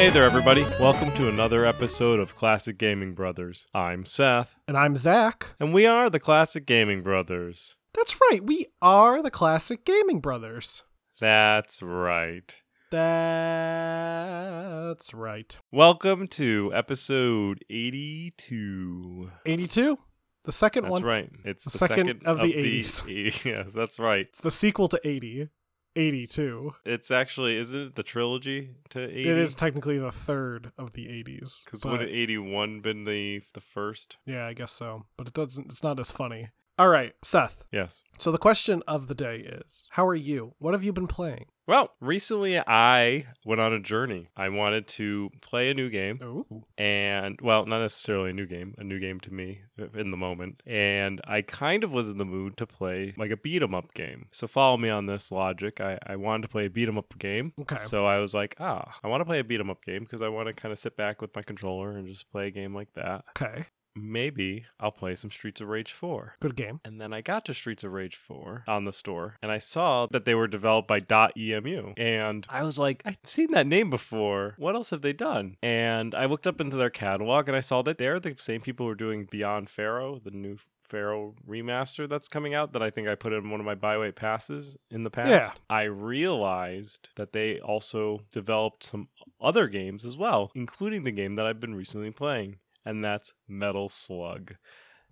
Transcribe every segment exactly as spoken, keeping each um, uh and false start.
Hey there, everybody. Welcome to another episode of Classic Gaming Brothers. I'm Seth. And I'm Zach. And we are the Classic Gaming Brothers. That's right. We are the Classic Gaming Brothers. That's right. That's right. Welcome to episode eighty-two. eighty-two? The second that's one? That's right. It's the, the second, second of, of the eighties. The, yes, that's right. It's the sequel to eighty. eighty-two. It's actually, isn't it the trilogy to eighty? It is technically the third of the eighties. Because would eighty-one been the the first? Yeah, I guess so. But it doesn't. It's not as funny. All right, Seth. Yes. So the question of the day is, how are you? What have you been playing? Well, recently I went on a journey. I wanted to play a new game. Ooh. And, well, not necessarily a new game, a new game to me in the moment. And I kind of was in the mood to play like a beat-em-up game. So follow me on this logic. I, I wanted to play a beat-em-up game. Okay. So I was like, ah, I want to play a beat-em-up game because I want to kind of sit back with my controller and just play a game like that. Okay. Maybe I'll play some Streets of Rage four. Good game. And then I got to Streets of Rage four on the store, and I saw that they were developed by .emu. And I was like, I've seen that name before. What else have they done? And I looked up into their catalog, and I saw that they're the same people who are doing Beyond Pharaoh, the new Pharaoh remaster that's coming out that I think I put in one of my buy-weight passes in the past. Yeah. I realized that they also developed some other games as well, including the game that I've been recently playing. And that's Metal Slug.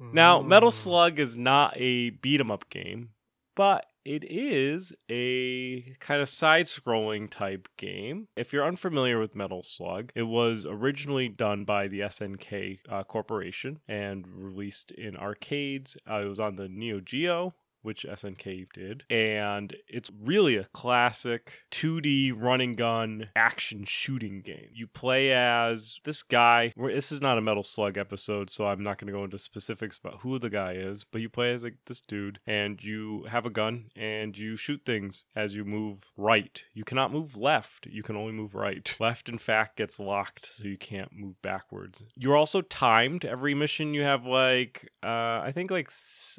Mm. Now, Metal Slug is not a beat-em-up game, but it is a kind of side-scrolling type game. If you're unfamiliar with Metal Slug, it was originally done by the S N K uh, Corporation and released in arcades. Uh, it was on the Neo Geo, which S N K did, and it's really a classic two D run-and-gun action shooting game. You play as this guy. This is not a Metal Slug episode, so I'm not going to go into specifics about who the guy is, but you play as like this dude, and you have a gun, and you shoot things as you move right. You cannot move left. You can only move right. Left, in fact, gets locked, so you can't move backwards. You're also timed. Every mission you have like, uh, I think like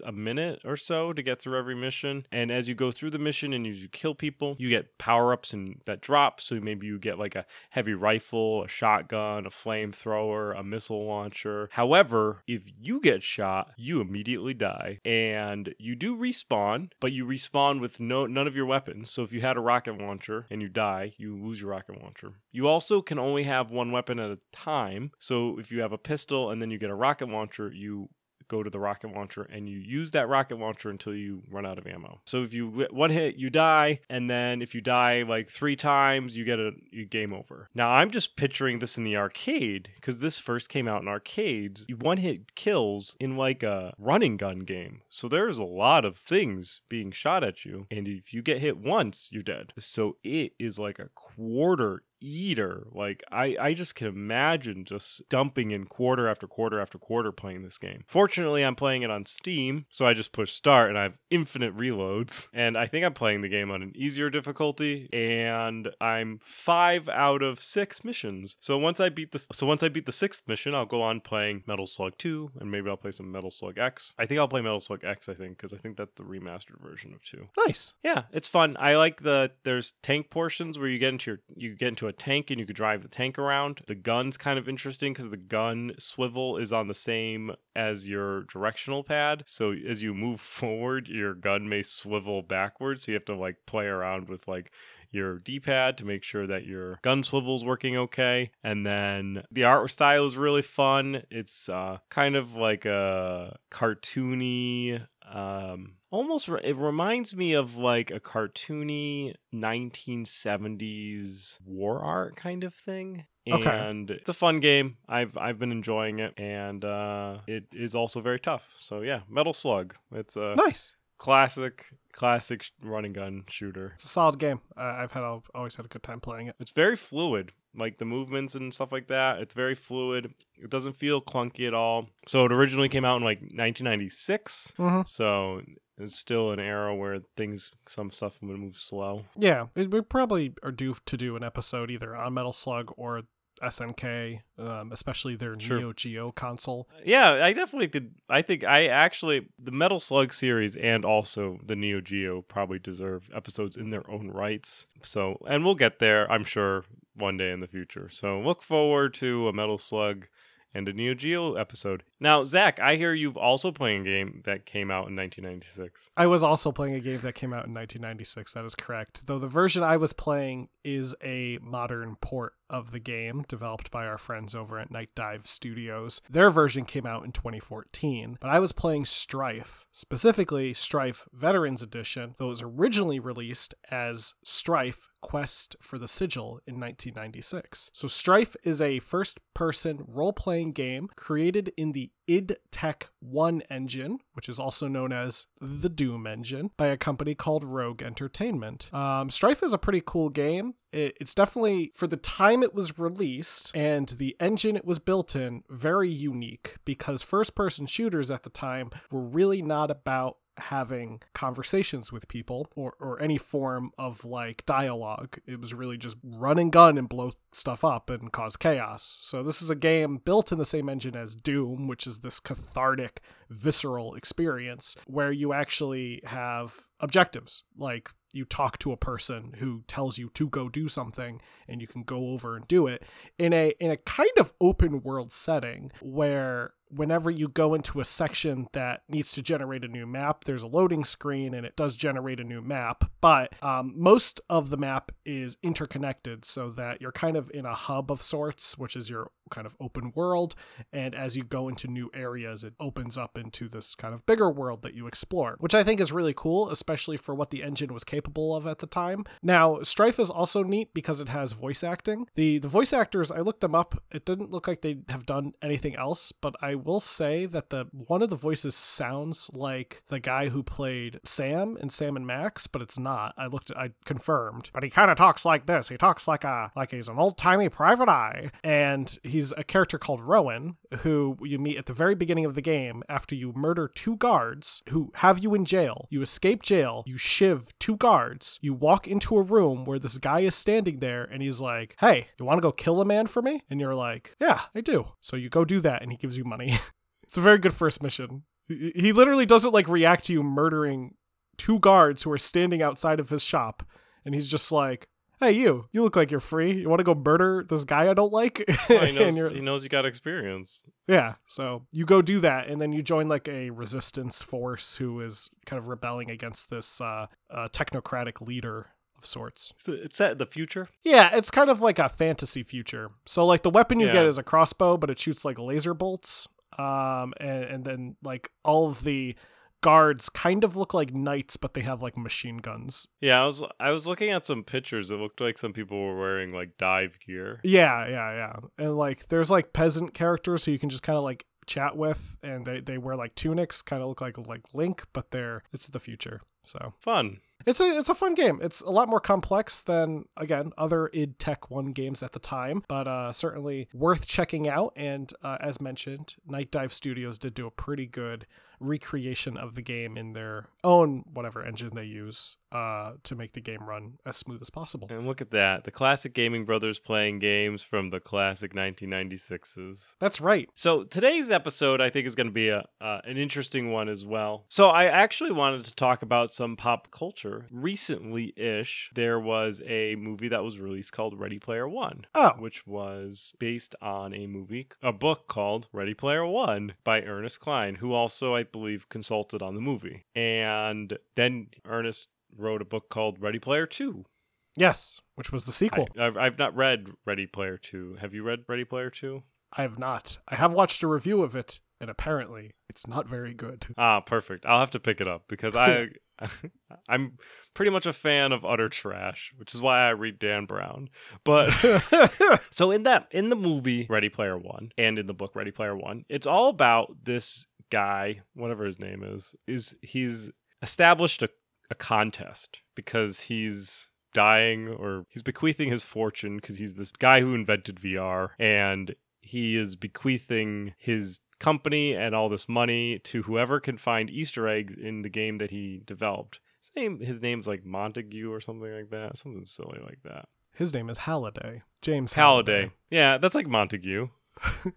a minute or so to get through every mission, and as you go through the mission and as you kill people, you get power-ups and that drop. So maybe you get like a heavy rifle, a shotgun, a flamethrower, a missile launcher. However, if you get shot, you immediately die, and you do respawn, but you respawn with no none of your weapons. So if you had a rocket launcher and you die, you lose your rocket launcher. You also can only have one weapon at a time. So if you have a pistol and then you get a rocket launcher, you go to the rocket launcher and you use that rocket launcher until you run out of ammo. So if you one hit, you die, and then if you die like three times, you get a you game over. Now I'm just picturing this in the arcade because this first came out in arcades. You one hit kills in like a running gun game. So there's a lot of things being shot at you, and if you get hit once, you're dead. So it is like a quarter eater. Like I, I just can imagine just dumping in quarter after quarter after quarter playing this game. Fortunately, I'm playing it on Steam, so I just push start and I have infinite reloads. And I think I'm playing the game on an easier difficulty, and I'm five out of six missions. So once I beat the so once I beat the sixth mission, I'll go on playing Metal Slug two, and maybe I'll play some Metal Slug X. I think I'll play Metal Slug X. I think because I think that's the remastered version of two. Nice. Yeah, it's fun. I like the there's tank portions where you get into your you get into a tank and you could drive the tank around. The gun's kind of interesting because the gun swivel is on the same as your directional pad. So as you move forward, your gun may swivel backwards. So you have to like play around with like your D-pad to make sure that your gun swivel's working okay. And then the art style is really fun. It's uh, kind of like a cartoony... Um, almost, re- it reminds me of like a cartoony nineteen seventies war art kind of thing. Okay. And it's a fun game. I've I've been enjoying it, and uh, it is also very tough. So yeah, Metal Slug. It's a nice classic. Classic running gun shooter. It's a solid game. Uh, I've had I've always had a good time playing it. It's very fluid, like the movements and stuff like that. It's very fluid. It doesn't feel clunky at all. So it originally came out in like nineteen ninety-six. Mm-hmm. So it's still an era where things, some stuff would move slow. Yeah, it, we probably are due to do an episode either on Metal Slug or S N K, um, especially their sure. Neo Geo console. Yeah, I definitely could. I think I actually, the Metal Slug series and also the Neo Geo probably deserve episodes in their own rights. So, and we'll get there, I'm sure. one day in the future. So look forward to a Metal Slug and a Neo Geo episode. Now, Zach, I hear you've also playing a game that came out in nineteen ninety-six. I was also playing a game that came out in nineteen ninety-six. That is correct. Though the version I was playing is a modern port of the game developed by our friends over at Night Dive Studios. Their version came out in twenty fourteen, but I was playing Strife, specifically Strife Veterans Edition, though it was originally released as Strife Quest for the Sigil in nineteen ninety-six. So Strife is a first-person role-playing game created in the id Tech one engine, which is also known as the Doom engine, by a company called Rogue Entertainment. Um, Strife is a pretty cool game. It, it's definitely, for the time it was released and the engine it was built in, very unique, because first-person shooters at the time were really not about having conversations with people or, or any form of like dialogue. It was really just run and gun and blow stuff up and cause chaos. So this is a game built in the same engine as Doom, which is this cathartic, visceral experience where you actually have objectives. Like you talk to a person who tells you to go do something and you can go over and do it in a in a kind of open world setting where whenever you go into a section that needs to generate a new map, there's a loading screen and it does generate a new map. But um, most of the map is interconnected so that you're kind of in a hub of sorts, which is your kind of open world. And as you go into new areas, it opens up into this kind of bigger world that you explore, which I think is really cool, especially for what the engine was capable of at the time. Now, Strife is also neat because it has voice acting. The, the voice actors, I looked them up. It didn't look like they have done anything else, but I will say that the one of the voices sounds like the guy who played Sam in Sam and Max, but it's not. I looked, I confirmed, but he kind of talks like this. He talks like a like he's an old-timey private eye, and he's a character called Rowan who you meet at the very beginning of the game after you murder two guards who have you in jail. You escape jail, you shiv two guards, you walk into a room where this guy is standing there, and he's like, "Hey, you want to go kill a man for me?" And you're like, "Yeah, I do." So you go do that, and he gives you money. It's a very good first mission. He literally doesn't like react to you murdering two guards who are standing outside of his shop, and he's just like, "Hey, you, you look like you're free. You want to go murder this guy I don't like?" Well, he, knows, he knows you got experience. Yeah. So you go do that, and then you join like a resistance force who is kind of rebelling against this uh, uh, technocratic leader of sorts. It's that the future? Yeah. It's kind of like a fantasy future. So like the weapon you yeah. get is a crossbow, but it shoots like laser bolts. Um, and, and then like all of the guards kind of look like knights, but they have like machine guns. Yeah, I was I was looking at some pictures. It looked like some people were wearing like dive gear. Yeah, yeah, yeah. And like there's like peasant characters who you can just kind of like chat with, and they, they wear like tunics, kind of look like like Link, but they're it's the future. So fun. It's a it's a fun game. It's a lot more complex than again other id Tech one games at the time, but uh, certainly worth checking out. And uh, as mentioned, Night Dive Studios did do a pretty good recreation of the game in their own whatever engine they use uh to make the game run as smooth as possible. And look at that, the Classic Gaming Brothers playing games from the classic nineteen ninety-sixes. That's right. So today's episode I think is going to be a uh, an interesting one as well. So I actually wanted to talk about some pop culture. Recently-ish, there was a movie that was released called Ready Player One, oh. which was based on a movie, a book called Ready Player One by Ernest Cline, who also I believe consulted on the movie. And then Ernest wrote a book called Ready Player Two. Yes, which was the sequel. I, I've, I've not read Ready Player Two. Have you read Ready Player Two? I have not. I have watched a review of it, and apparently it's not very good. Ah, perfect. I'll have to pick it up because I, I'm pretty much a fan of utter trash, which is why I read Dan Brown. But so in that, in the movie Ready Player One and in the book Ready Player One, it's all about this guy, whatever his name is, is he's established a, a contest because he's dying, or he's bequeathing his fortune because he's this guy who invented V R, and he is bequeathing his company and all this money to whoever can find Easter eggs in the game that he developed. His name, his name's like Montague or something like that, something silly like that. His name is Halliday, James Halliday. Halliday. Yeah, that's like Montague.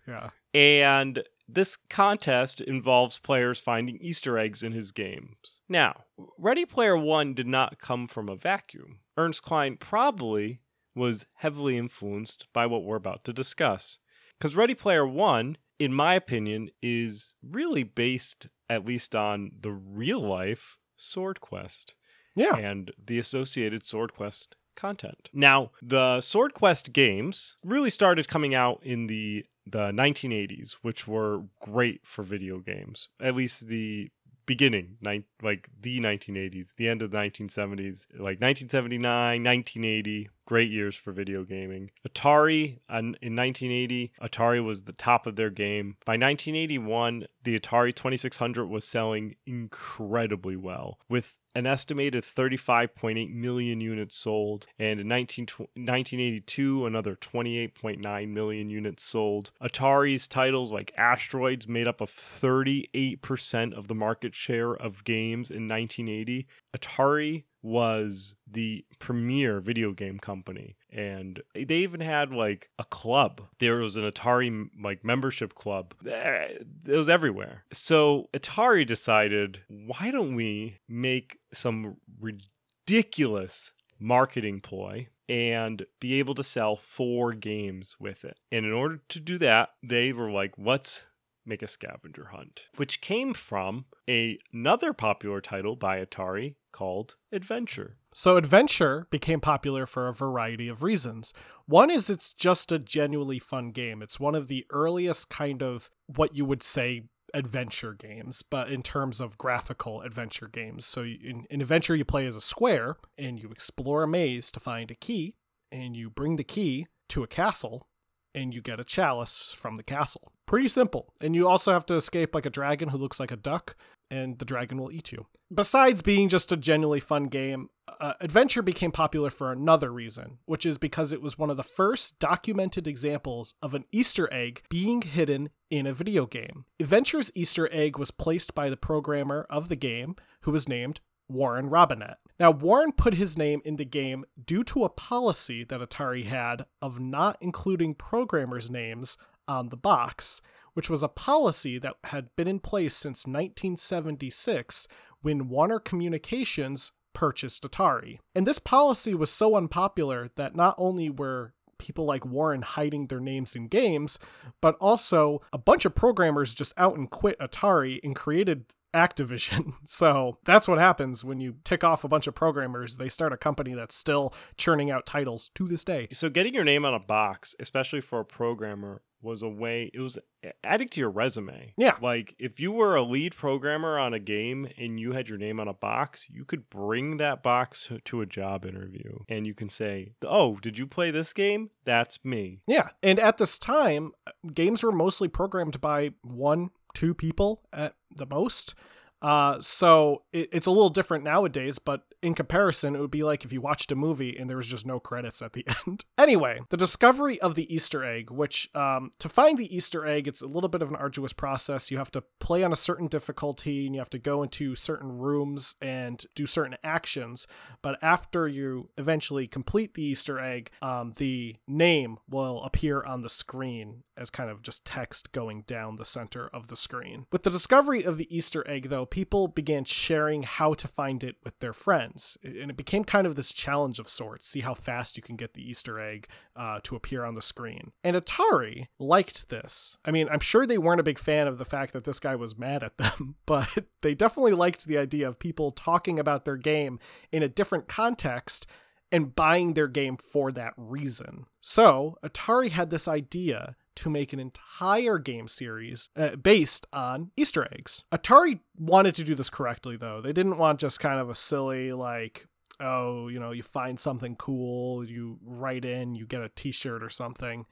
Yeah. And this contest involves players finding Easter eggs in his games. Now, Ready Player One did not come from a vacuum. Ernst Cline probably was heavily influenced by what we're about to discuss. Because Ready Player One, in my opinion, is really based, at least on the real-life Swordquest. Yeah. And the associated Swordquest content. Now, the Swordquest games really started coming out in the, the nineteen eighties, which were great for video games. At least the beginning, ni- like the nineteen eighties, the end of the nineteen seventies, like nineteen seventy-nine, nineteen eighty, great years for video gaming. Atari, in nineteen eighty, Atari was the top of their game. By nineteen eighty-one, the Atari twenty-six hundred was selling incredibly well, with an estimated thirty-five point eight million units sold, and in nineteen eighty-two, another twenty-eight point nine million units sold. Atari's titles like Asteroids made up of thirty-eight percent of the market share of games in nineteen eighty. Atari was the premier video game company, and they even had like a club. There was an Atari like membership club. It was everywhere. So Atari decided, why don't we make some ridiculous marketing ploy and be able to sell four games with it? And in order to do that, they were like, let's make a scavenger hunt, which came from a, another popular title by Atari called Adventure. So Adventure became popular for a variety of reasons. One is it's just a genuinely fun game. It's one of the earliest kind of what you would say adventure games, but in terms of graphical adventure games. So in, in Adventure, you play as a square and you explore a maze to find a key, and you bring the key to a castle and you get a chalice from the castle. Pretty simple. And you also have to escape like a dragon who looks like a duck, and the dragon will eat you. Besides being just a genuinely fun game, uh, Adventure became popular for another reason, which is because it was one of the first documented examples of an Easter egg being hidden in a video game. Adventure's Easter egg was placed by the programmer of the game, who was named Warren Robinette. Now, Warren put his name in the game due to a policy that Atari had of not including programmers' names on the box, which was a policy that had been in place since nineteen seventy-six when Warner Communications purchased Atari. And this policy was so unpopular that not only were people like Warren hiding their names in games, but also a bunch of programmers just out and quit Atari and created Activision. So that's what happens when you tick off a bunch of programmers. They start a company that's still churning out titles to this day. So getting your name on a box, especially for a programmer, was a way, it was adding to your resume. Yeah. Like if you were a lead programmer on a game and you had your name on a box, you could bring that box to a job interview and you can say, oh, did you play this game? That's me. Yeah. And at this time, games were mostly programmed by one, two people at the most. Uh, so it, it's a little different nowadays, but in comparison, it would be like if you watched a movie and there was just no credits at the end. Anyway, the discovery of the Easter egg, which um, to find the Easter egg, it's a little bit of an arduous process. You have to play on a certain difficulty and you have to go into certain rooms and do certain actions. But after you eventually complete the Easter egg, um, the name will appear on the screen as kind of just text going down the center of the screen. With the discovery of the Easter egg, though, people began sharing how to find it with their friends, and it became kind of this challenge of sorts. See how fast you can get the Easter egg uh, to appear on the screen. And Atari liked this. I mean, I'm sure they weren't a big fan of the fact that this guy was mad at them, but they definitely liked the idea of people talking about their game in a different context and buying their game for that reason. So Atari had this idea to make an entire game series uh, based on Easter eggs. Atari wanted to do this correctly, though. They didn't want just kind of a silly, like, oh, you know, you find something cool, you write in, you get a t-shirt or something.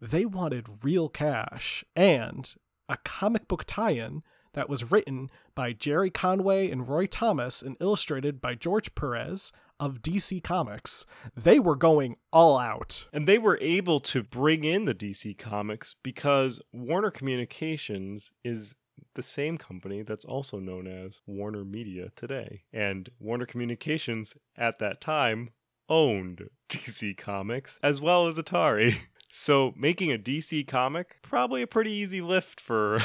They wanted real cash and a comic book tie-in that was written by Jerry Conway and Roy Thomas and illustrated by George Perez of D C Comics. They were going all out. And they were able to bring in the D C Comics because Warner Communications is the same company that's also known as Warner Media today. And Warner Communications at that time owned D C Comics as well as Atari. So making a D C comic, probably a pretty easy lift for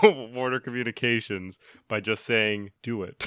Warner Communications by just saying, do it.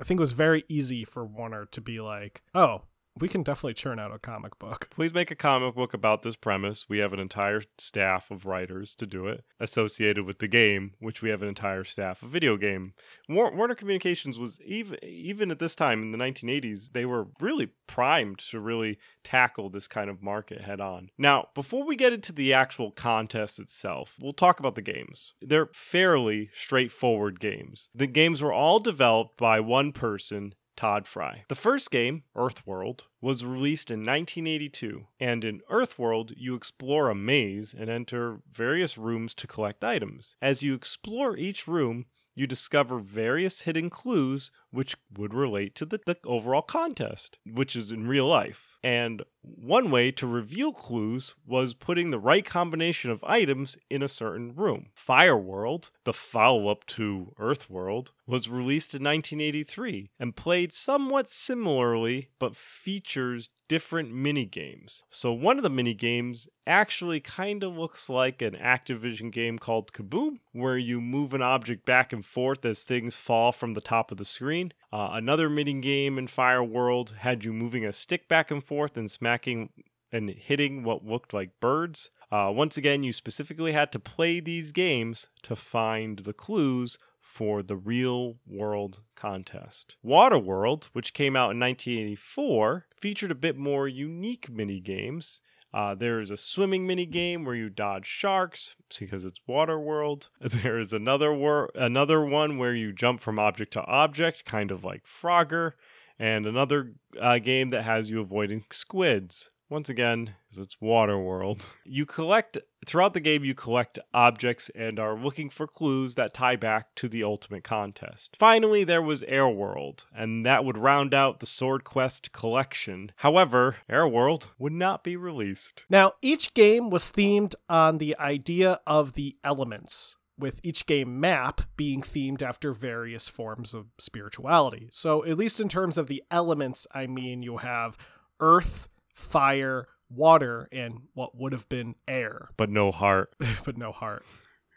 I think it was very easy for Warner to be like, oh, we can definitely churn out a comic book. Please make a comic book about this premise. We have an entire staff of writers to do it, associated with the game, which we have an entire staff of video game. War- Warner Communications was, even even at this time in the nineteen eighties, they were really primed to really tackle this kind of market head on. Now, before we get into the actual contest itself, we'll talk about the games. They're fairly straightforward games. The games were all developed by one person, Todd Fry. The first game, Earthworld, was released in nineteen eighty-two, and in Earthworld, you explore a maze and enter various rooms to collect items. As you explore each room, you discover various hidden clues which would relate to the, the overall contest, which is in real life. And one way to reveal clues was putting the right combination of items in a certain room. Fireworld, the follow-up to Earthworld, was released in nineteen eighty-three and played somewhat similarly, but features different mini-games. So one of the mini-games actually kind of looks like an Activision game called Kaboom, where you move an object back and forth as things fall from the top of the screen. Uh, another mini-game in Fireworld had you moving a stick back and forth and smacking and hitting what looked like birds. Uh, once again, you specifically had to play these games to find the clues for the real-world contest. Water World, which came out in nineteen eighty-four, featured a bit more unique mini-games. Uh, there is a swimming mini game where you dodge sharks because it's Water World. There is another wor- another one where you jump from object to object, kind of like Frogger, and another uh, game that has you avoiding squids. Once again, because it's Water World. You collect throughout the game. You collect objects and are looking for clues that tie back to the ultimate contest. Finally, there was Airworld, and that would round out the Swordquest collection. However, Airworld would not be released. Now, each game was themed on the idea of the elements, with each game map being themed after various forms of spirituality. So, at least in terms of the elements, I mean, you have earth, fire, water, and what would have been air. But no heart. But no heart.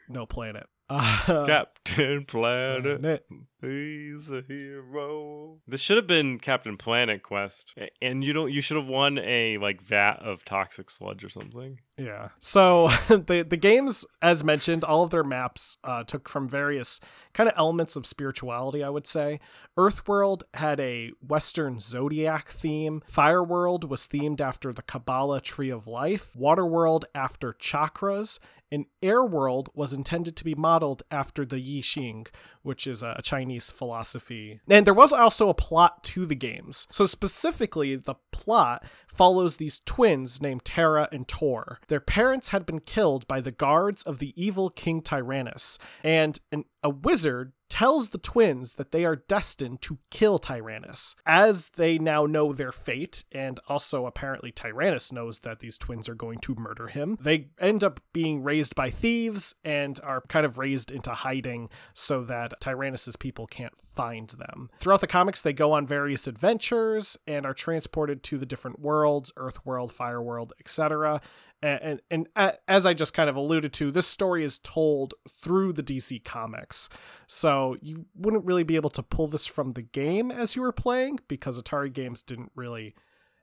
No planet. Uh, Captain Planet. Planet. He's a hero. This should have been Captain Planet Quest. And you don't you should have won a like vat of toxic sludge or something. Yeah. So the the games, as mentioned, all of their maps uh, took from various kind of elements of spirituality, I would say. Earthworld had a Western zodiac theme. Fireworld was themed after the Kabbalah Tree of Life. Waterworld after chakras. And Airworld was intended to be modeled after the I Ching, which is a Chinese philosophy. And there was also a plot to the games. So specifically, the plot follows these twins named Terra and Tor. Their parents had been killed by the guards of the evil King Tyrannus, and an, a wizard tells the twins that they are destined to kill Tyrannus. As they now know their fate, and also apparently Tyrannus knows that these twins are going to murder him, they end up being raised by thieves and are kind of raised into hiding so that Tyrannus's people can't find them. Throughout the comics, they go on various adventures and are transported to the different worlds, Earthworld, Fireworld, et cetera, And, and and as I just kind of alluded to, this story is told through the D C Comics. So you wouldn't really be able to pull this from the game as you were playing, because Atari games didn't really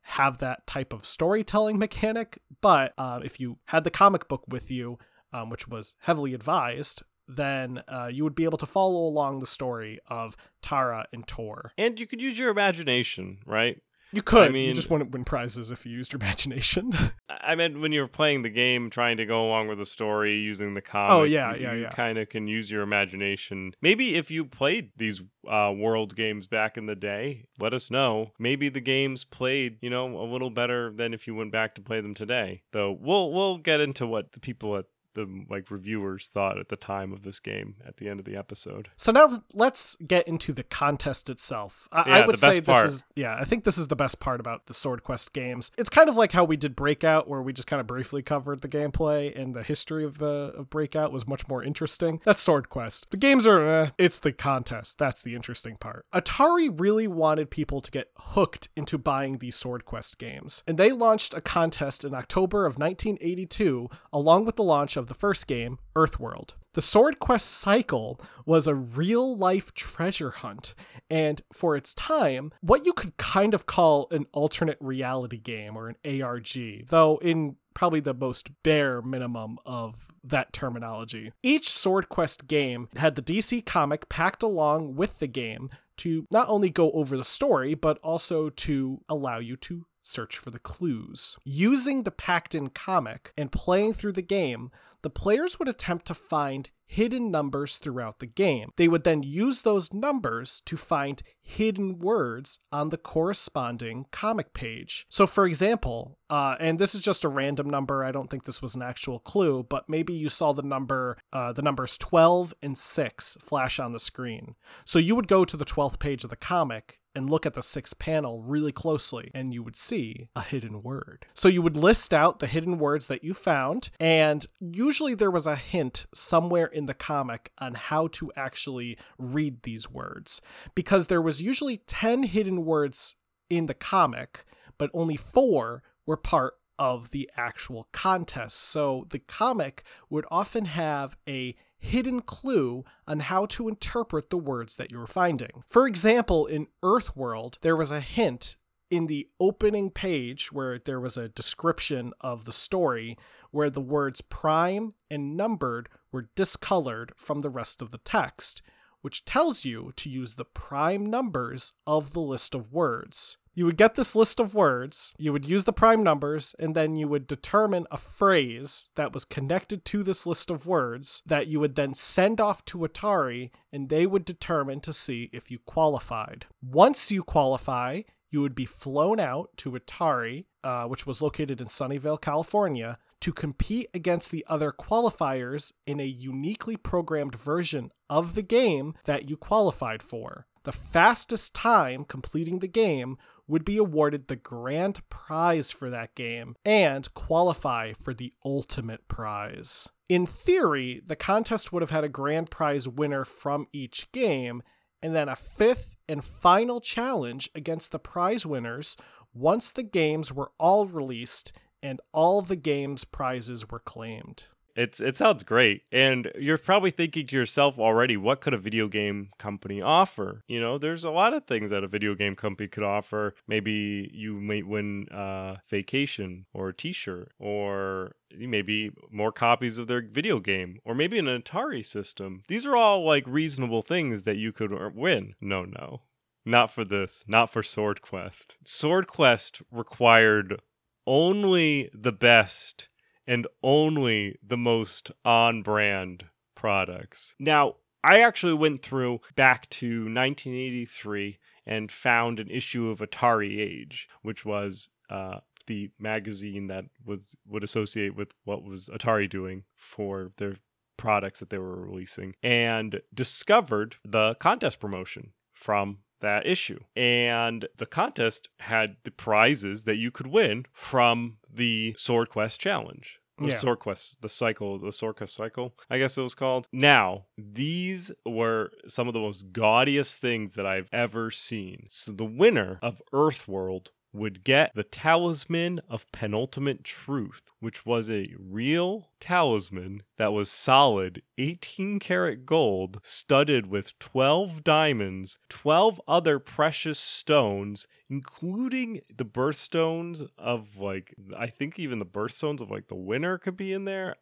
have that type of storytelling mechanic. But uh, if you had the comic book with you, um, which was heavily advised, then uh, you would be able to follow along the story of Tara and Tor. And you could use your imagination, right? You could. I mean, you just wouldn't win prizes if you used your imagination. I mean, when you're playing the game, trying to go along with the story, using the comic, oh, yeah, you, yeah, you yeah. kind of can use your imagination. Maybe if you played these uh, world games back in the day, let us know. Maybe the games played, you know, a little better than if you went back to play them today. Though we'll we'll get into what the people at the like reviewers thought at the time of this game at the end of the episode. So now let's get into the contest itself. I, yeah, I would say this part. is yeah, I think this is the best part about the SwordQuest games. It's kind of like how we did Breakout, where we just kind of briefly covered the gameplay, and the history of the of Breakout was much more interesting. That's SwordQuest. The games are eh, it's the contest. That's the interesting part. Atari really wanted people to get hooked into buying these SwordQuest games, and they launched a contest in October of nineteen eighty-two along with the launch of of the first game, Earthworld. The Swordquest cycle was a real-life treasure hunt, and for its time, what you could kind of call an alternate reality game or an A R G, though in probably the most bare minimum of that terminology. Each Swordquest game had the D C comic packed along with the game to not only go over the story, but also to allow you to search for the clues. Using the packed-in comic and playing through the game, the players would attempt to find hidden numbers throughout the game. They would then use those numbers to find hidden words on the corresponding comic page. So for example, uh, and this is just a random number, I don't think this was an actual clue, but maybe you saw the number, uh, the numbers twelve and six flash on the screen. So you would go to the twelfth page of the comic and look at the sixth panel really closely, and you would see a hidden word. So you would list out the hidden words that you found, and usually there was a hint somewhere in the comic on how to actually read these words, because there was usually ten hidden words in the comic, but only four were part of the actual contest. So the comic would often have a hidden clue on how to interpret the words that you were finding. For example, in Earthworld, there was a hint in the opening page where there was a description of the story where the words prime and numbered were discolored from the rest of the text, which tells you to use the prime numbers of the list of words. You would get this list of words, you would use the prime numbers, and then you would determine a phrase that was connected to this list of words that you would then send off to Atari, and they would determine to see if you qualified. Once you qualify, you would be flown out to Atari, uh, which was located in Sunnyvale, California, to compete against the other qualifiers in a uniquely programmed version of the game that you qualified for. The fastest time completing the game would be awarded the grand prize for that game and qualify for the ultimate prize. In theory, the contest would have had a grand prize winner from each game, and then a fifth and final challenge against the prize winners once the games were all released and all the games' prizes were claimed. It's It sounds great. And you're probably thinking to yourself already, what could a video game company offer? You know, there's a lot of things that a video game company could offer. Maybe you might win a vacation or a t-shirt, or maybe more copies of their video game, or maybe an Atari system. These are all like reasonable things that you could win. No, no, not for this. Not for Swordquest. Swordquest required only the best and only the most on-brand products. Now, I actually went through back to nineteen eighty-three and found an issue of Atari Age, which was uh, the magazine that was would associate with what was Atari doing for their products that they were releasing, and discovered the contest promotion from that issue. And the contest had the prizes that you could win from the Swordquest challenge. The yeah. Swordquest, the cycle, the Swordquest cycle, I guess it was called. Now, these were some of the most gaudiest things that I've ever seen. So the winner of Earthworld would get the Talisman of Penultimate Truth, which was a real talisman that was solid eighteen karat gold, studded with twelve diamonds, twelve other precious stones, including the birthstones of, like, I think even the birthstones of, like, the winner could be in there.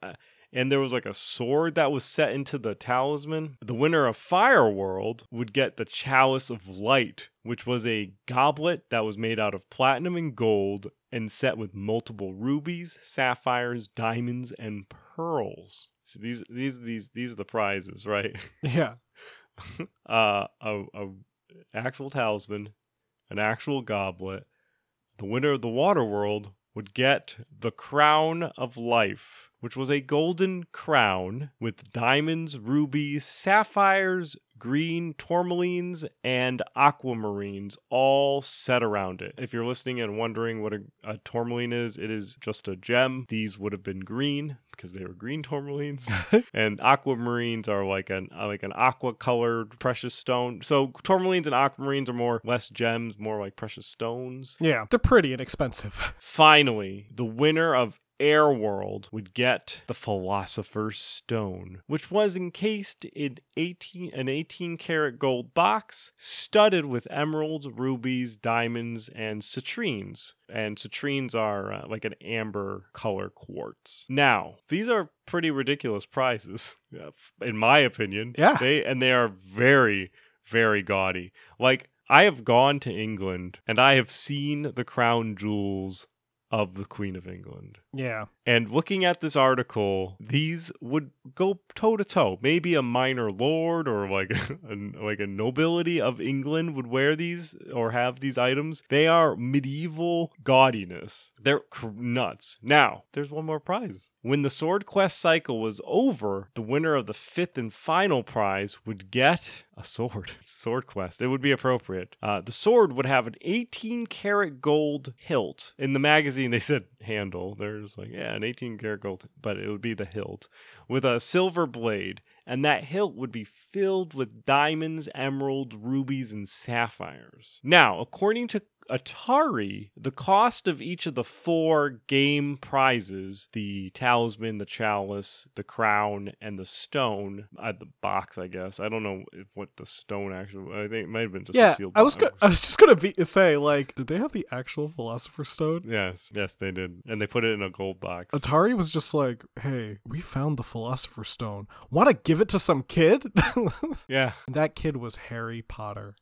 And there was, like, a sword that was set into the talisman. The winner of Fireworld would get the Chalice of Light, which was a goblet that was made out of platinum and gold and set with multiple rubies, sapphires, diamonds, and pearls. So these, these, these, these are the prizes, right? Yeah. uh, a, a actual talisman, an actual goblet. The winner of the Water World would get the Crown of Life, which was a golden crown with diamonds, rubies, sapphires, green tourmalines, and aquamarines all set around it. If you're listening and wondering what a, a tourmaline is, it is just a gem. These would have been green because they were green tourmalines. And aquamarines are like an like an aqua-colored precious stone. So tourmalines and aquamarines are more less gems, more like precious stones. Yeah, they're pretty and expensive. Finally, the winner of Airworld would get the Philosopher's Stone, which was encased in eighteen, an eighteen-karat gold box studded with emeralds, rubies, diamonds, and citrines. And citrines are uh, like an amber color quartz. Now, these are pretty ridiculous prizes, in my opinion. Yeah. They, and they are very, very gaudy. Like, I have gone to England, and I have seen the crown jewels of the Queen of England. Yeah. And looking at this article, these would go toe to toe. Maybe a minor lord or like a, like a nobility of England would wear these or have these items. They are medieval gaudiness. They're cr- nuts. Now, there's one more prize. When the Swordquest cycle was over, the winner of the fifth and final prize would get a sword. Swordquest. It would be appropriate. Uh, the sword would have an eighteen karat gold hilt. In the magazine, they said handle. There's like, yeah, an eighteen karat gold, but it would be the hilt with a silver blade. And that hilt would be filled with diamonds, emeralds, rubies, and sapphires. Now, according to Atari, the cost of each of the four game prizes, the talisman, the chalice, the crown, and the stone, uh, the box, I guess. I don't know if, what the stone actually, I think it might have been just yeah, a sealed box. I was go- I was just going to say, like, did they have the actual Philosopher's Stone? Yes, yes, they did. And they put it in a gold box. Atari was just like, hey, we found the Philosopher's Stone. Want to give it to some kid? Yeah. That kid was Harry Potter.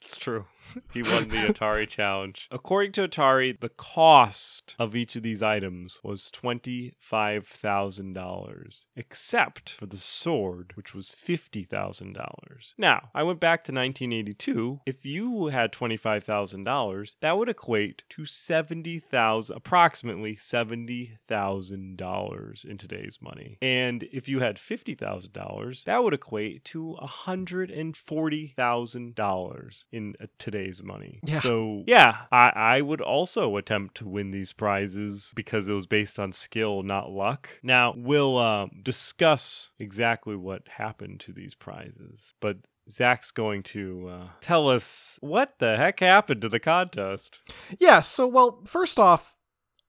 It's true. He won the Atari challenge. According to Atari, the cost of each of these items was twenty-five thousand dollars, except for the sword, which was fifty thousand dollars. Now, I went back to nineteen eighty-two. If you had twenty-five thousand dollars, that would equate to seventy thousand dollars, approximately seventy thousand dollars in today's money. And if you had fifty thousand dollars, that would equate to one hundred forty thousand dollars in today's Today's money. Yeah. So yeah, I, I would also attempt to win these prizes because it was based on skill, not luck. Now we'll um, discuss exactly what happened to these prizes, but Zach's going to uh, tell us what the heck happened to the contest. Yeah. So, well, first off,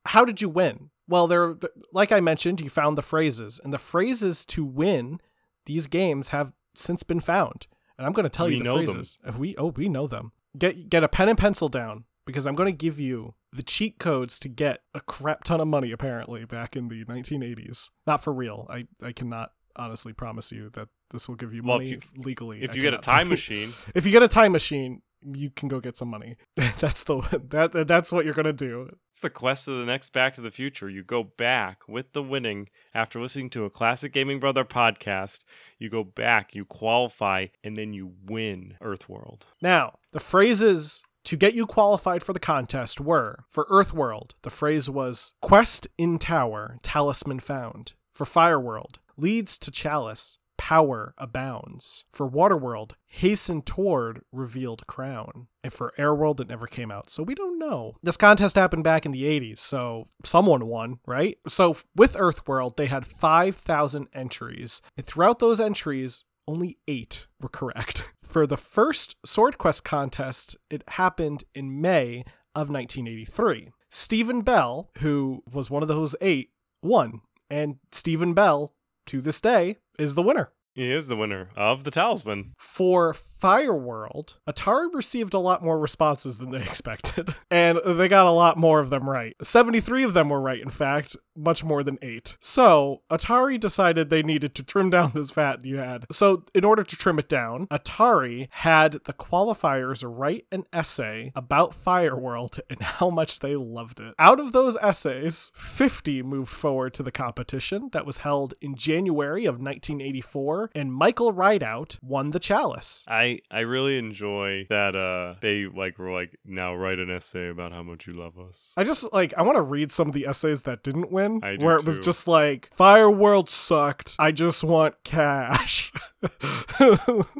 how did you win? Well, there, like I mentioned, you found the phrases, and the phrases to win these games have since been found. And I'm going to tell we you the phrases. Them. We oh we know them. Get get a pen and pencil down, because I'm going to give you the cheat codes to get a crap ton of money, apparently, back in the nineteen eighties. Not for real. I, I cannot honestly promise you that this will give you well, money if you, legally. If I you get a time machine. If you get a time machine, you can go get some money. That's the that that's what you're going to do. It's the quest of the next Back to the Future. You go back with the winning after listening to a Classic Gaming Brother podcast. You go back, you qualify, and then you win Earthworld. Now, the phrases to get you qualified for the contest were, for Earthworld, the phrase was quest in tower, talisman found. For Fireworld, leads to chalice, power abounds. For Waterworld, hasten toward revealed crown. And for Airworld, it never came out, so we don't know. This contest happened back in the eighties, so someone won, right? So with Earthworld, they had five thousand entries, and throughout those entries, only eight were correct. For the first Swordquest contest, it happened in May of nineteen eighty-three. Stephen Bell, who was one of those eight, won, and Stephen Bell, to this day, is the winner. He is the winner of the talisman. For Fireworld, Atari received a lot more responses than they expected, and they got a lot more of them right. seventy-three of them were right, in fact, much more than eight. So Atari decided they needed to trim down this fat you had. So in order to trim it down, Atari had the qualifiers write an essay about Fireworld and how much they loved it. Out of those essays, fifty moved forward to the competition that was held in January of nineteen eighty-four. And Michael Rideout won the chalice. I, I really enjoy that uh, they like were like, now write an essay about how much you love us. I just like, I want to read some of the essays that didn't win, I do where it too. was just like, Fireworld sucked. I just want cash.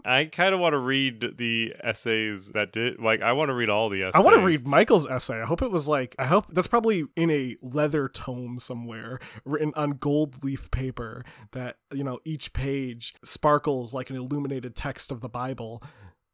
I kind of want to read the essays that did, like, I want to read all the essays. I want to read Michael's essay. I hope it was like, I hope that's probably in a leather tome somewhere written on gold leaf paper that, you know, each page sparkles like an illuminated text of the Bible.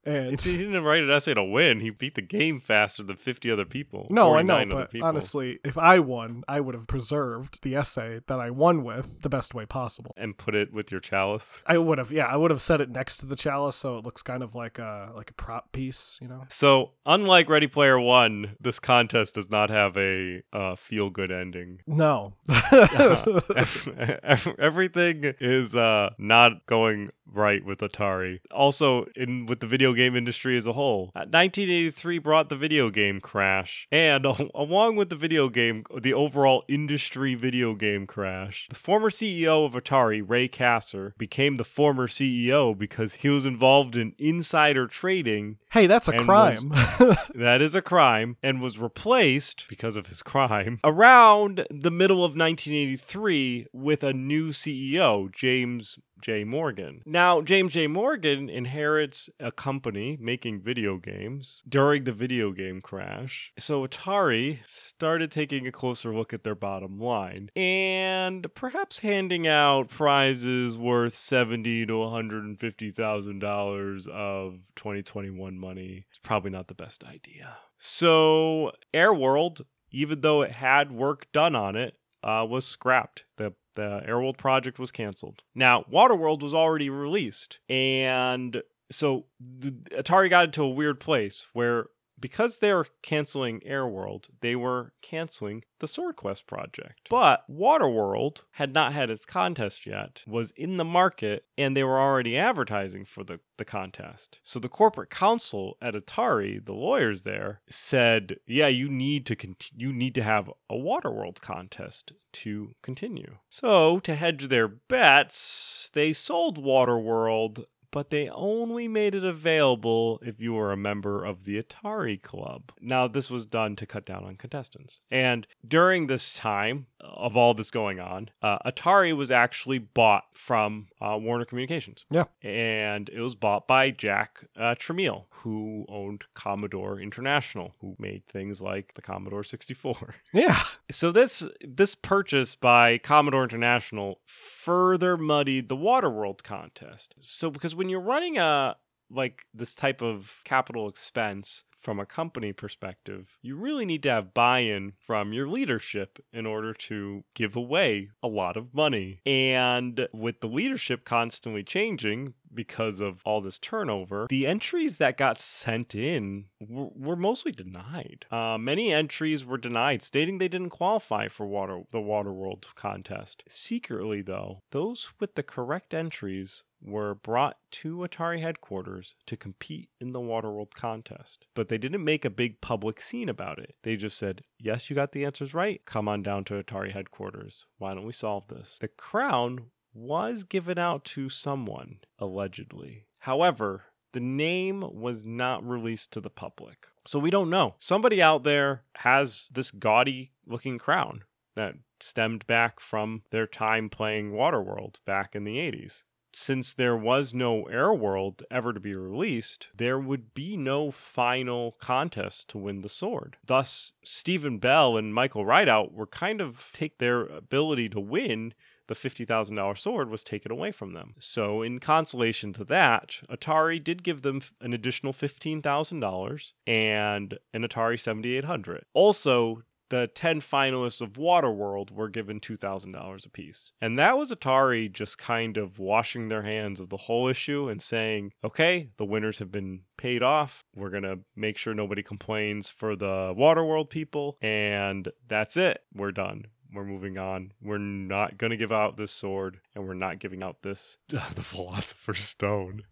And he didn't write an essay to win. He beat the game faster than fifty other people. No, I know, but honestly, if I won, I would have preserved the essay that I won with the best way possible. And put it with your chalice? I would have, yeah. I would have set it next to the chalice so it looks kind of like a, like a prop piece, you know? So, unlike Ready Player One, this contest does not have a uh, feel-good ending. No. uh, every, everything is uh, not going right with Atari. Also, in with the video game industry as a whole. nineteen eighty-three brought the video game crash, and along with the video game, the overall industry video game crash. The former C E O of Atari, Ray Kasser, became the former C E O because he was involved in insider trading. Hey, that's a crime. Was, that is a crime, and was replaced, because of his crime, around the middle of nineteen eighty-three with a new C E O, James J. Morgan. Now, James J. Morgan inherits a company making video games during the video game crash. So Atari started taking a closer look at their bottom line and perhaps handing out prizes worth seventy thousand to one hundred fifty thousand dollars of twenty twenty-one money. It's probably not the best idea. So Airworld, even though it had work done on it, uh, was scrapped. The The Airworld project was canceled. Now, Water World was already released. And so the, Atari got into a weird place where, because they were canceling Airworld, they were canceling the Swordquest project. But Waterworld had not had its contest yet, was in the market, and they were already advertising for the, the contest. So the corporate counsel at Atari, the lawyers there, said, yeah, you need to cont- you need to have a Waterworld contest to continue. So to hedge their bets, they sold Waterworld, but they only made it available if you were a member of the Atari Club. Now, this was done to cut down on contestants. And during this time of all this going on, uh, Atari was actually bought from uh, Warner Communications. Yeah. And it was bought by Jack uh, Tramiel, who owned Commodore International, who made things like the Commodore sixty-four. Yeah. So this, this purchase by Commodore International further muddied the Waterworld contest. So because when you're running a like this type of capital expense from a company perspective, you really need to have buy-in from your leadership in order to give away a lot of money. And with the leadership constantly changing because of all this turnover, the entries that got sent in were, were mostly denied. Uh, many entries were denied, stating they didn't qualify for water the Waterworld contest. Secretly, though, those with the correct entries were brought to Atari headquarters to compete in the Waterworld contest. But they didn't make a big public scene about it. They just said, yes, you got the answers right. Come on down to Atari headquarters. Why don't we solve this? The crown was given out to someone, allegedly. However, the name was not released to the public. So we don't know. Somebody out there has this gaudy looking crown that stemmed back from their time playing Waterworld back in the eighties. Since there was no Airworld ever to be released, there would be no final contest to win the sword. Thus, Stephen Bell and Michael Rideout were kind of take their ability to win the fifty thousand dollars sword was taken away from them. So in consolation to that, Atari did give them an additional fifteen thousand dollars and an Atari seventy-eight hundred. Also, the ten finalists of Waterworld were given two thousand dollars apiece. And that was Atari just kind of washing their hands of the whole issue and saying, okay, the winners have been paid off. We're going to make sure nobody complains for the Waterworld people. And that's it. We're done. We're moving on. We're not going to give out this sword, and we're not giving out this, the Philosopher's Stone.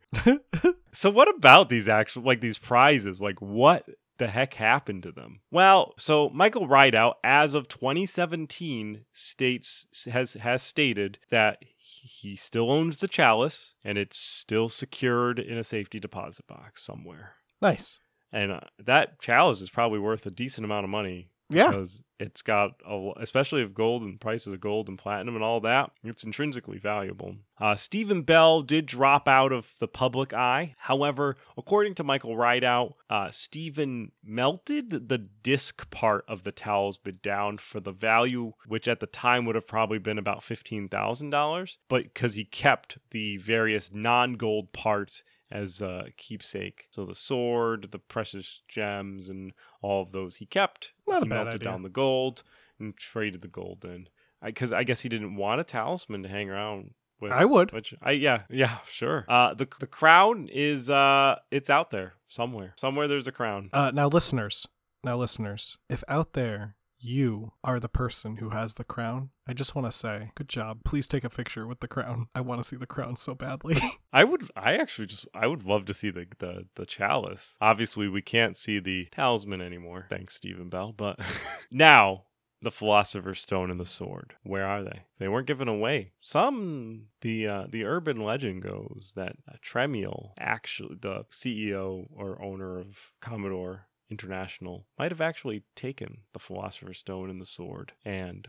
So what about these actual, like these prizes? Like what the heck happened to them? Well, so Michael Rideout, as of twenty seventeen, states has has stated that he still owns the chalice and it's still secured in a safety deposit box somewhere. Nice. And uh, that chalice is probably worth a decent amount of money. Yeah. Because it's got, a, especially of gold and prices of gold and platinum and all that, it's intrinsically valuable. Uh, Stephen Bell did drop out of the public eye. However, according to Michael Rideout, uh, Stephen melted the disc part of the Talisman down for the value, which at the time would have probably been about fifteen thousand dollars. But because he kept the various non-gold parts as a keepsake. So the sword, the precious gems, and all of those he kept. Not a bad idea. Melted down the gold and traded the gold in. Because I, I guess he didn't want a talisman to hang around with. I would. Which I yeah yeah sure. Uh, the the crown is uh it's out there somewhere. Somewhere there's a crown. Uh, now listeners, now listeners, if out there you are the person who has the crown, I just want to say, good job. Please take a picture with the crown. I want to see the crown so badly. I would, I actually just, I would love to see the, the, the chalice. Obviously, we can't see the talisman anymore. Thanks, Stephen Bell. But now, the Philosopher's Stone and the sword. Where are they? They weren't given away. Some, the uh, the urban legend goes that uh, Tremiel, actually, the C E O or owner of Commodore International, might have actually taken the Philosopher's Stone and the sword and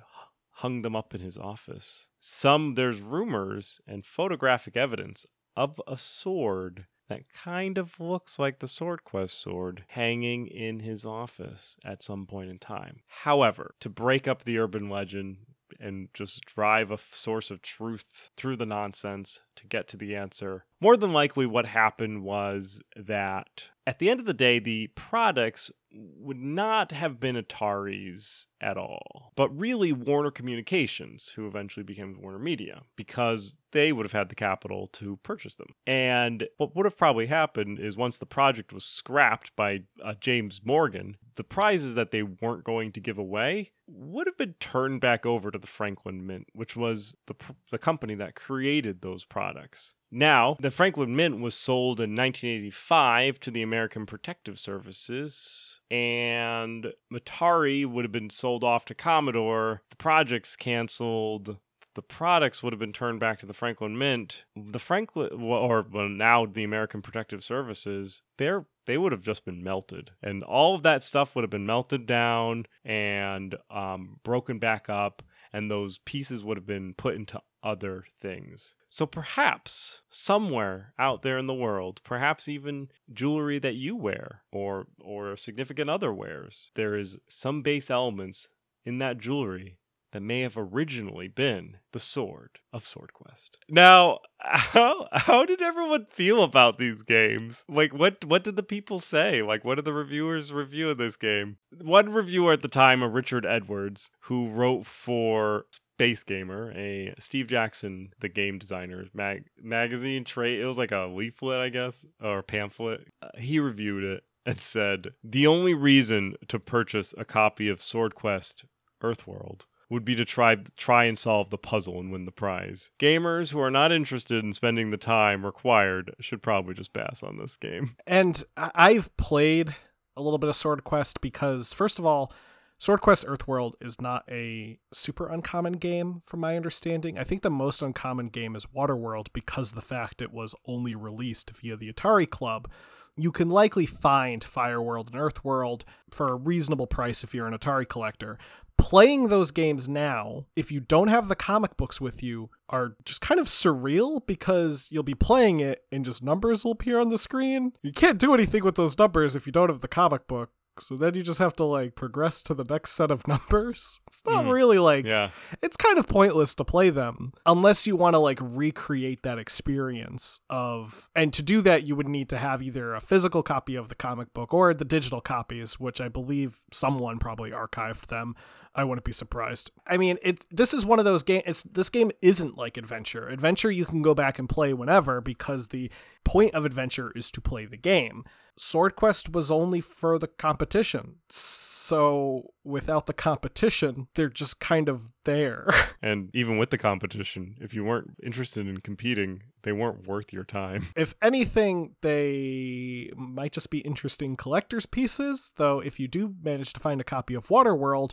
hung them up in his office. Some, there's rumors and photographic evidence of a sword that kind of looks like the Swordquest sword hanging in his office at some point in time. However, to break up the urban legend and just drive a source of truth through the nonsense to get to the answer, more than likely what happened was that at the end of the day, the products would not have been Atari's at all, but really Warner Communications, who eventually became Warner Media, because they would have had the capital to purchase them. And what would have probably happened is once the project was scrapped by uh, James Morgan, the prizes that they weren't going to give away would have been turned back over to the Franklin Mint, which was the, pr- the company that created those products. Now, the Franklin Mint was sold in nineteen eighty-five to the American Protective Services, and Atari would have been sold off to Commodore. The project's canceled. The products would have been turned back to the Franklin Mint. The Franklin, or well, now the American Protective Services, they're, they would have just been melted. And all of that stuff would have been melted down and um, broken back up, and those pieces would have been put into other things. So perhaps somewhere out there in the world, perhaps even jewelry that you wear or or significant other wears, there is some base elements in that jewelry that may have originally been the sword of Swordquest. Now, how how did everyone feel about these games? Like, what, what did the people say? Like, what did the reviewers review of this game? One reviewer at the time, a Richard Edwards, who wrote for Space Gamer, a Steve Jackson, the game designer, mag- magazine trade. It was like a leaflet, I guess, or pamphlet. Uh, he reviewed it and said, the only reason to purchase a copy of Swordquest Earthworld would be to try try and solve the puzzle and win the prize. Gamers who are not interested in spending the time required should probably just pass on this game. And I've played a little bit of Swordquest because, first of all, Swordquest Earthworld is not a super uncommon game, from my understanding. I think the most uncommon game is Water World, because the fact it was only released via the Atari Club. You can likely find Fireworld and Earthworld for a reasonable price if you're an Atari collector. Playing those games now, if you don't have the comic books with you, are just kind of surreal, because you'll be playing it and just numbers will appear on the screen. You can't do anything with those numbers if you don't have the comic book. So then you just have to like progress to the next set of numbers. It's not mm. really like, yeah. It's kind of pointless to play them unless you want to like recreate that experience of, and to do that, you would need to have either a physical copy of the comic book or the digital copies, which I believe someone probably archived them. I wouldn't be surprised. I mean, it, this is one of those games. It's this game isn't like Adventure. Adventure, you can go back and play whenever, because the point of Adventure is to play the game. Swordquest was only for the competition. So without the competition, they're just kind of there. And even with the competition, if you weren't interested in competing, they weren't worth your time. If anything, they might just be interesting collector's pieces, though if you do manage to find a copy of Waterworld,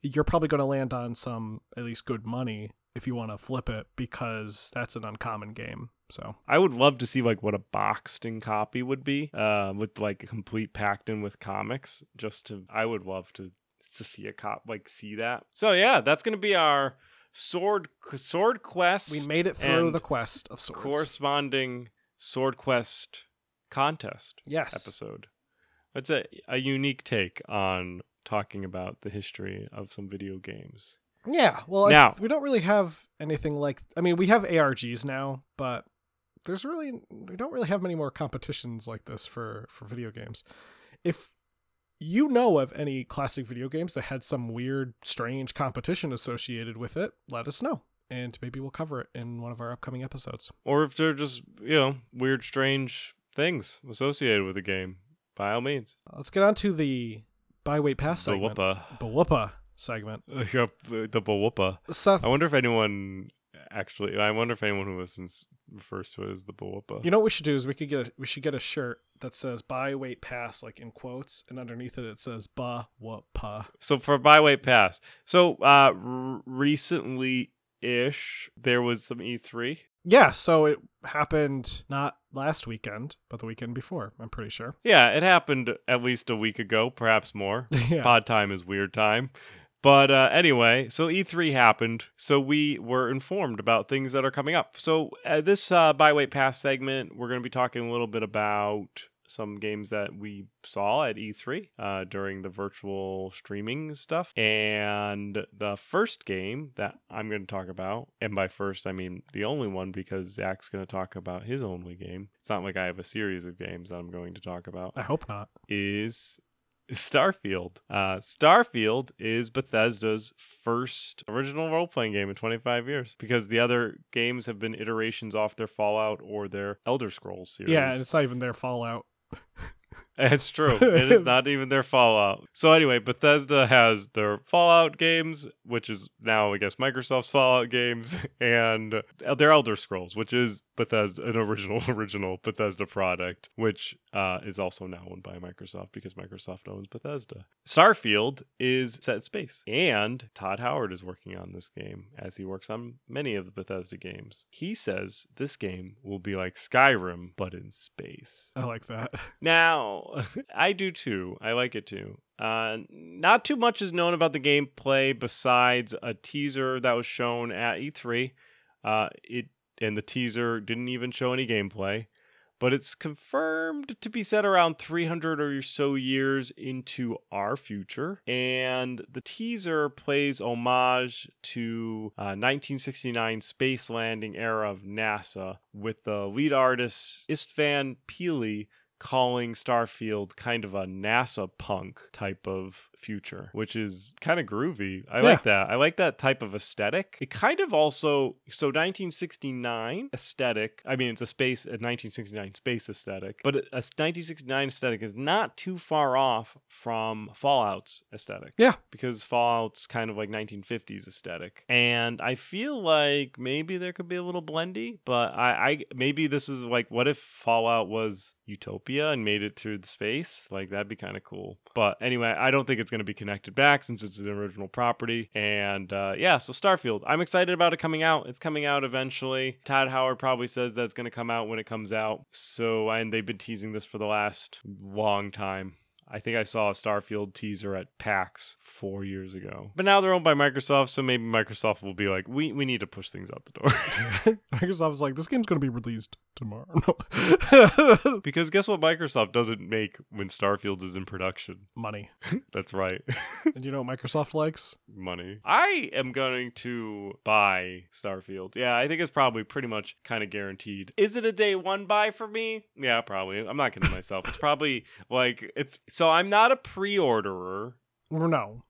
you're probably going to land on some at least good money if you want to flip it, because that's an uncommon game. So I would love to see like what a boxed in copy would be, uh, with like a complete packed in with comics. Just to, I would love to to see a cop like see that. So yeah, that's gonna be our sword sword quest. We made it through the quest of swords. Corresponding sword quest contest. Yes. Episode. It's a a unique take on talking about the history of some video games. Yeah. Well, now, I, we don't really have anything like. I mean, we have A R Gs now, but there's really, we don't really have many more competitions like this for, for video games. If you know of any classic video games that had some weird, strange competition associated with it, let us know. And maybe we'll cover it in one of our upcoming episodes. Or if they're just, you know, weird, strange things associated with the game, by all means. Let's get on to the By Way Pass segment. Ba-whoopa. Ba-whoopa segment. Yep, the ba-whoopa. Seth. I wonder if anyone... Actually, I wonder if anyone who listens refers to it as the ba-whoopa. You know what we should do is we could get a, we should get a shirt that says "Buy Wait Pass" like in quotes, and underneath it it says ba-whoopa. So for Buy Wait Pass. So uh, r- recently ish, there was some E three. Yeah, so it happened not last weekend, but the weekend before. I'm pretty sure. Yeah, it happened at least a week ago, perhaps more. Yeah. Pod time is weird time. But uh, anyway, so E three happened, so we were informed about things that are coming up. So uh, this uh, By Way Pass segment, we're going to be talking a little bit about some games that we saw at E three uh, during the virtual streaming stuff. And the first game that I'm going to talk about, and by first I mean the only one because Zach's going to talk about his only game. It's not like I have a series of games that I'm going to talk about. I hope not. Is... Starfield. Uh, Starfield is Bethesda's first original role-playing game in twenty-five years, because the other games have been iterations off their Fallout or their Elder Scrolls series. Yeah, and it's not even their Fallout. It's true. It is not even their Fallout. So anyway, Bethesda has their Fallout games, which is now, I guess, Microsoft's Fallout games, and their Elder Scrolls, which is Bethesda, an original, original Bethesda product, which uh, is also now owned by Microsoft because Microsoft owns Bethesda. Starfield is set in space, and Todd Howard is working on this game as he works on many of the Bethesda games. He says this game will be like Skyrim, but in space. I like that. Now... I do too. I like it too. Uh, not too much is known about the gameplay besides a teaser that was shown at E three. Uh, it and the teaser didn't even show any gameplay, but it's confirmed to be set around three hundred or so years into our future. And the teaser plays homage to uh, nineteen sixty-nine space landing era of NASA, with the lead artist Istvan Pili calling Starfield kind of a NASA punk type of future, which is kind of groovy. I yeah. like that. I like that type of aesthetic. It kind of also, so nineteen sixty-nine aesthetic, I mean, it's a space, a nineteen sixty-nine space aesthetic, but a nineteen sixty-nine aesthetic is not too far off from Fallout's aesthetic. Yeah. Because Fallout's kind of like nineteen fifties aesthetic. And I feel like maybe there could be a little blendy, but I, I maybe this is like, what if Fallout was Utopia and made it through the space? Like, that'd be kind of cool. But anyway, I don't think it's It's going to be connected back since it's the original property. And uh yeah so Starfield, I'm excited about it coming out. It's coming out eventually. Todd Howard probably says that it's going to come out when it comes out. So, and they've been teasing this for the last long time. I think I saw a Starfield teaser at PAX four years ago. But now they're owned by Microsoft, so maybe Microsoft will be like, we, we need to push things out the door. Microsoft's like, this game's going to be released tomorrow. No. Because guess what Microsoft doesn't make when Starfield is in production? Money. That's right. And you know what Microsoft likes? Money. I am going to buy Starfield. Yeah, I think it's probably pretty much kind of guaranteed. Is it a day one buy for me? Yeah, probably. I'm not kidding myself. It's probably like, it's... So I'm not a pre-orderer. No.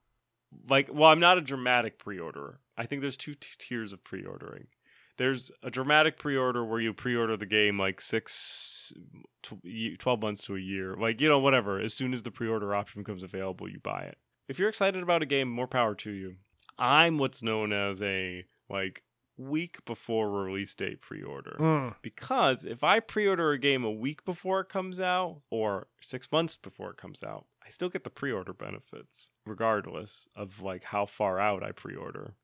Like, well, I'm not a dramatic pre-orderer. I think there's two t- tiers of pre-ordering. There's a dramatic pre-order where you pre-order the game like six, tw- twelve months to a year. Like, you know, whatever. As soon as the pre-order option becomes available, you buy it. If you're excited about a game, more power to you. I'm what's known as a, like, week before release date pre-order, mm. because if I pre-order a game a week before it comes out or six months before it comes out, I still get the pre-order benefits regardless of like how far out I pre-order.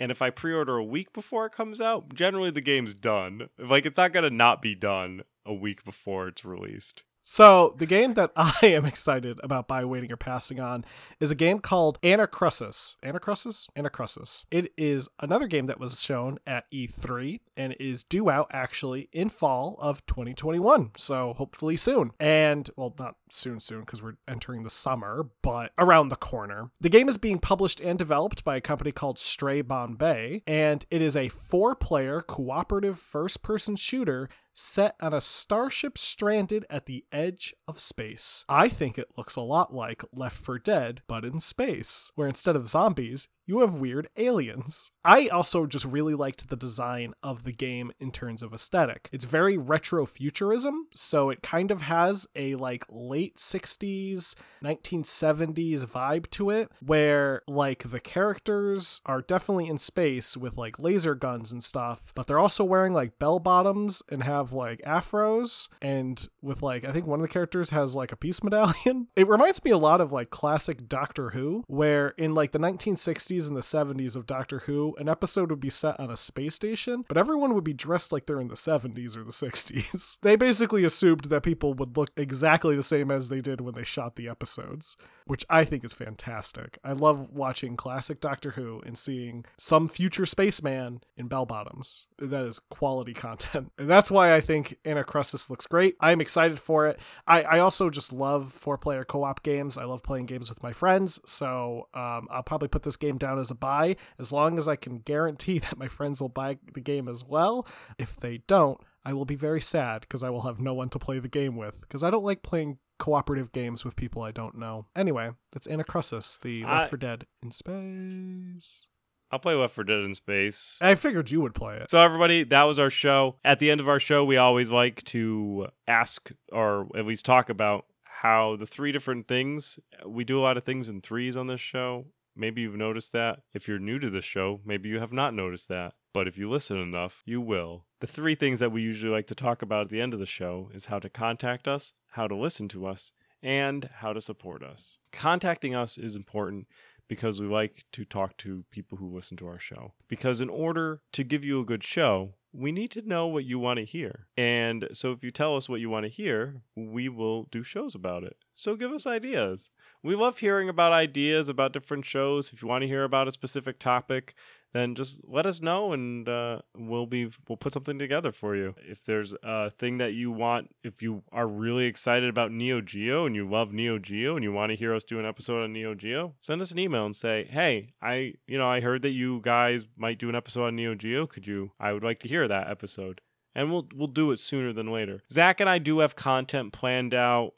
And if I pre-order a week before it comes out, generally the game's done. Like, it's not gonna not be done a week before it's released. So the game that I am excited about by waiting or passing on is a game called Anacrusis. Anacrusis? Anacrusis. It is another game that was shown at E three and is due out actually in fall of twenty twenty-one. So hopefully soon. And, well, not soon, soon, because we're entering the summer, but around the corner. The game is being published and developed by a company called Stray Bombay, and it is a four-player cooperative first-person shooter set on a starship stranded at the edge of space. I think it looks a lot like Left Four Dead, but in space, where instead of zombies, you have weird aliens. I also just really liked the design of the game in terms of aesthetic. It's very retro-futurism, so it kind of has a like late sixties, nineteen seventies vibe to it, where like the characters are definitely in space with like laser guns and stuff, but they're also wearing like bell bottoms and have like afros, and with like, I think one of the characters has like a peace medallion. It reminds me a lot of like classic Doctor Who, where in like the nineteen sixties and the seventies of Doctor Who, an episode would be set on a space station, but everyone would be dressed like they're in the seventies or the sixties. They basically assumed that people would look exactly the same as they did when they shot the episodes, which I think is fantastic. I love watching classic Doctor Who and seeing some future spaceman in bell bottoms. That is quality content. And that's why I think Anacrusis looks great. I'm excited for it. I, I also just love four-player co-op games. I love playing games with my friends, so um, I'll probably put this game down as a buy, as long as I can guarantee that my friends will buy the game as well. If they don't, I will be very sad because I will have no one to play the game with, because I don't like playing cooperative games with people I don't know. Anyway, that's Anacrusis, the I, Left four Dead in space. I'll play Left four Dead in space. I figured you would play it. So everybody, that was our show. At the end of our show, we always like to ask, or at least talk about, how the three different things, we do a lot of things in threes on this show. Maybe you've noticed that. If you're new to the show, maybe you have not noticed that. But if you listen enough, you will. The three things that we usually like to talk about at the end of the show is how to contact us, how to listen to us, and how to support us. Contacting us is important because we like to talk to people who listen to our show. Because in order to give you a good show, we need to know what you want to hear. And so if you tell us what you want to hear, we will do shows about it. So give us ideas. We love hearing about ideas, about different shows. If you want to hear about a specific topic, then just let us know, and uh, we'll be we'll put something together for you. If there's a thing that you want, if you are really excited about Neo Geo and you love Neo Geo and you want to hear us do an episode on Neo Geo, send us an email and say, "Hey, I you know I heard that you guys might do an episode on Neo Geo. Could you? I would like to hear that episode." And we'll we'll do it sooner than later. Zach and I do have content planned out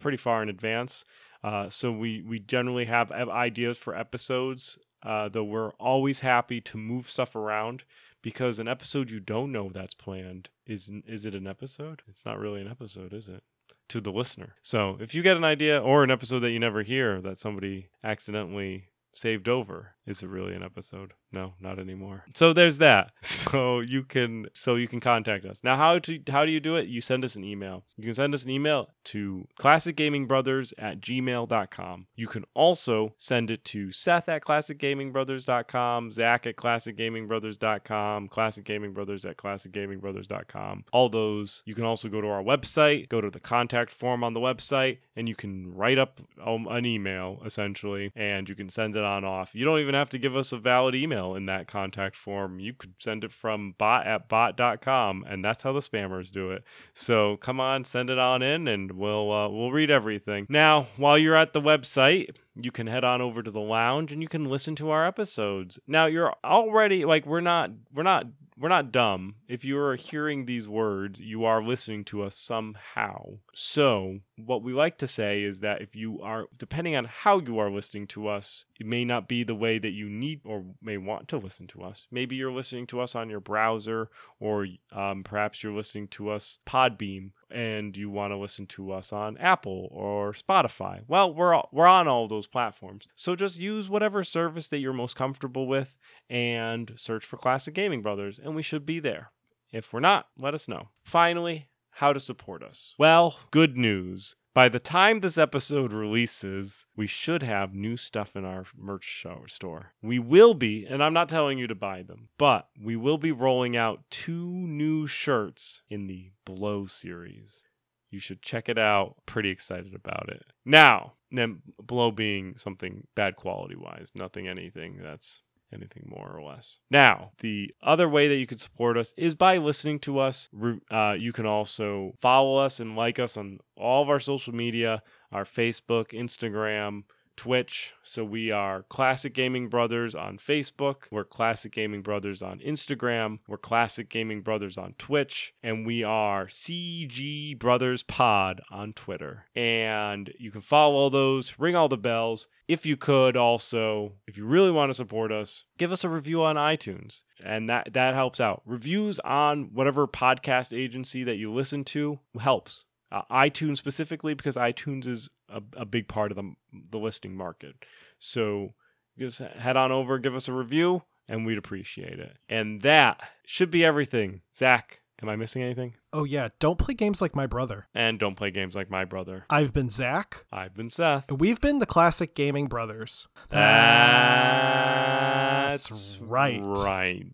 pretty far in advance. Uh, so we, we generally have ideas for episodes, uh, though we're always happy to move stuff around, because an episode you don't know that's planned, is is it an episode? It's not really an episode, is it? To the listener. So if you get an idea or an episode that you never hear that somebody accidentally saved over, is it really an episode? No, not anymore. So there's that. So you can so you can contact us. Now, how to how do you do it? You send us an email. You can send us an email to classic gaming brothers at gmail dot com. You can also send it to Seth at classic gaming brothers dot com, Zach at classic gaming brothers dot com, classicgamingbrothers at classicgamingbrothers dot com. All those. You can also go to our website, go to the contact form on the website, and you can write up an email, essentially, and you can send it on off. You don't even have to give us a valid email in that contact form. You could send it from bot at bot dot com, and that's how the spammers do it. So come on, send it on in, and we'll uh, we'll read everything. Now, while you're at the website, you can head on over to the lounge and you can listen to our episodes. Now, you're already like we're not we're not we're not dumb. If you are hearing these words, you are listening to us somehow. So what we like to say is that if you are, depending on how you are listening to us, it may not be the way that you need or may want to listen to us. Maybe you're listening to us on your browser, or um, perhaps you're listening to us Podbeam, and you want to listen to us on Apple or Spotify. Well, we're all, we're on all those platforms. So just use whatever service that you're most comfortable with and search for Classic Gaming Brothers, and we should be there. If we're not, let us know. Finally, how to support us. Well, good news. By the time this episode releases, we should have new stuff in our merch show store. We will be, and I'm not telling you to buy them, but we will be rolling out two new shirts in the Blow series. You should check it out. Pretty excited about it. Now, then, Blow being something bad quality-wise, nothing, anything that's anything more or less. Now, the other way that you can support us is by listening to us. Uh, you can also follow us and like us on all of our social media, our Facebook, Instagram, Twitch. So we are Classic Gaming Brothers on Facebook. We're Classic Gaming Brothers on Instagram. We're Classic Gaming Brothers on Twitch. And we are C G Brothers Pod on Twitter. And you can follow all those, ring all the bells. If you could also, if you really want to support us, give us a review on iTunes. And that, that helps out. Reviews on whatever podcast agency that you listen to helps. Uh, iTunes specifically, because iTunes is a, a big part of the the listing market. So just head on over, give us a review, and we'd appreciate it. And that should be everything. Zach, am I missing anything? Oh yeah, don't play games like my brother. And don't play games like my brother. I've been Zach. I've been Seth. And we've been the Classic Gaming Brothers. That's, That's right. Right.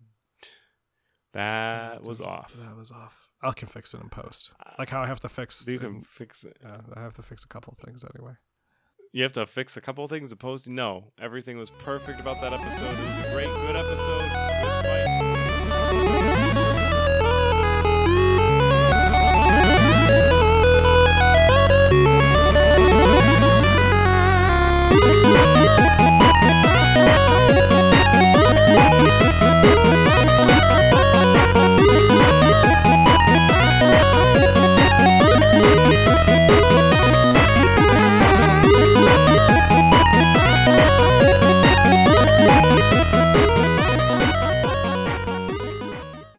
That was off. That was off. I can fix it in post. Like how I have to fix... You can um, fix it. Uh, I have to fix a couple of things anyway. You have to fix a couple of things in post? No. Everything was perfect about that episode. It was a great, good episode. It was right.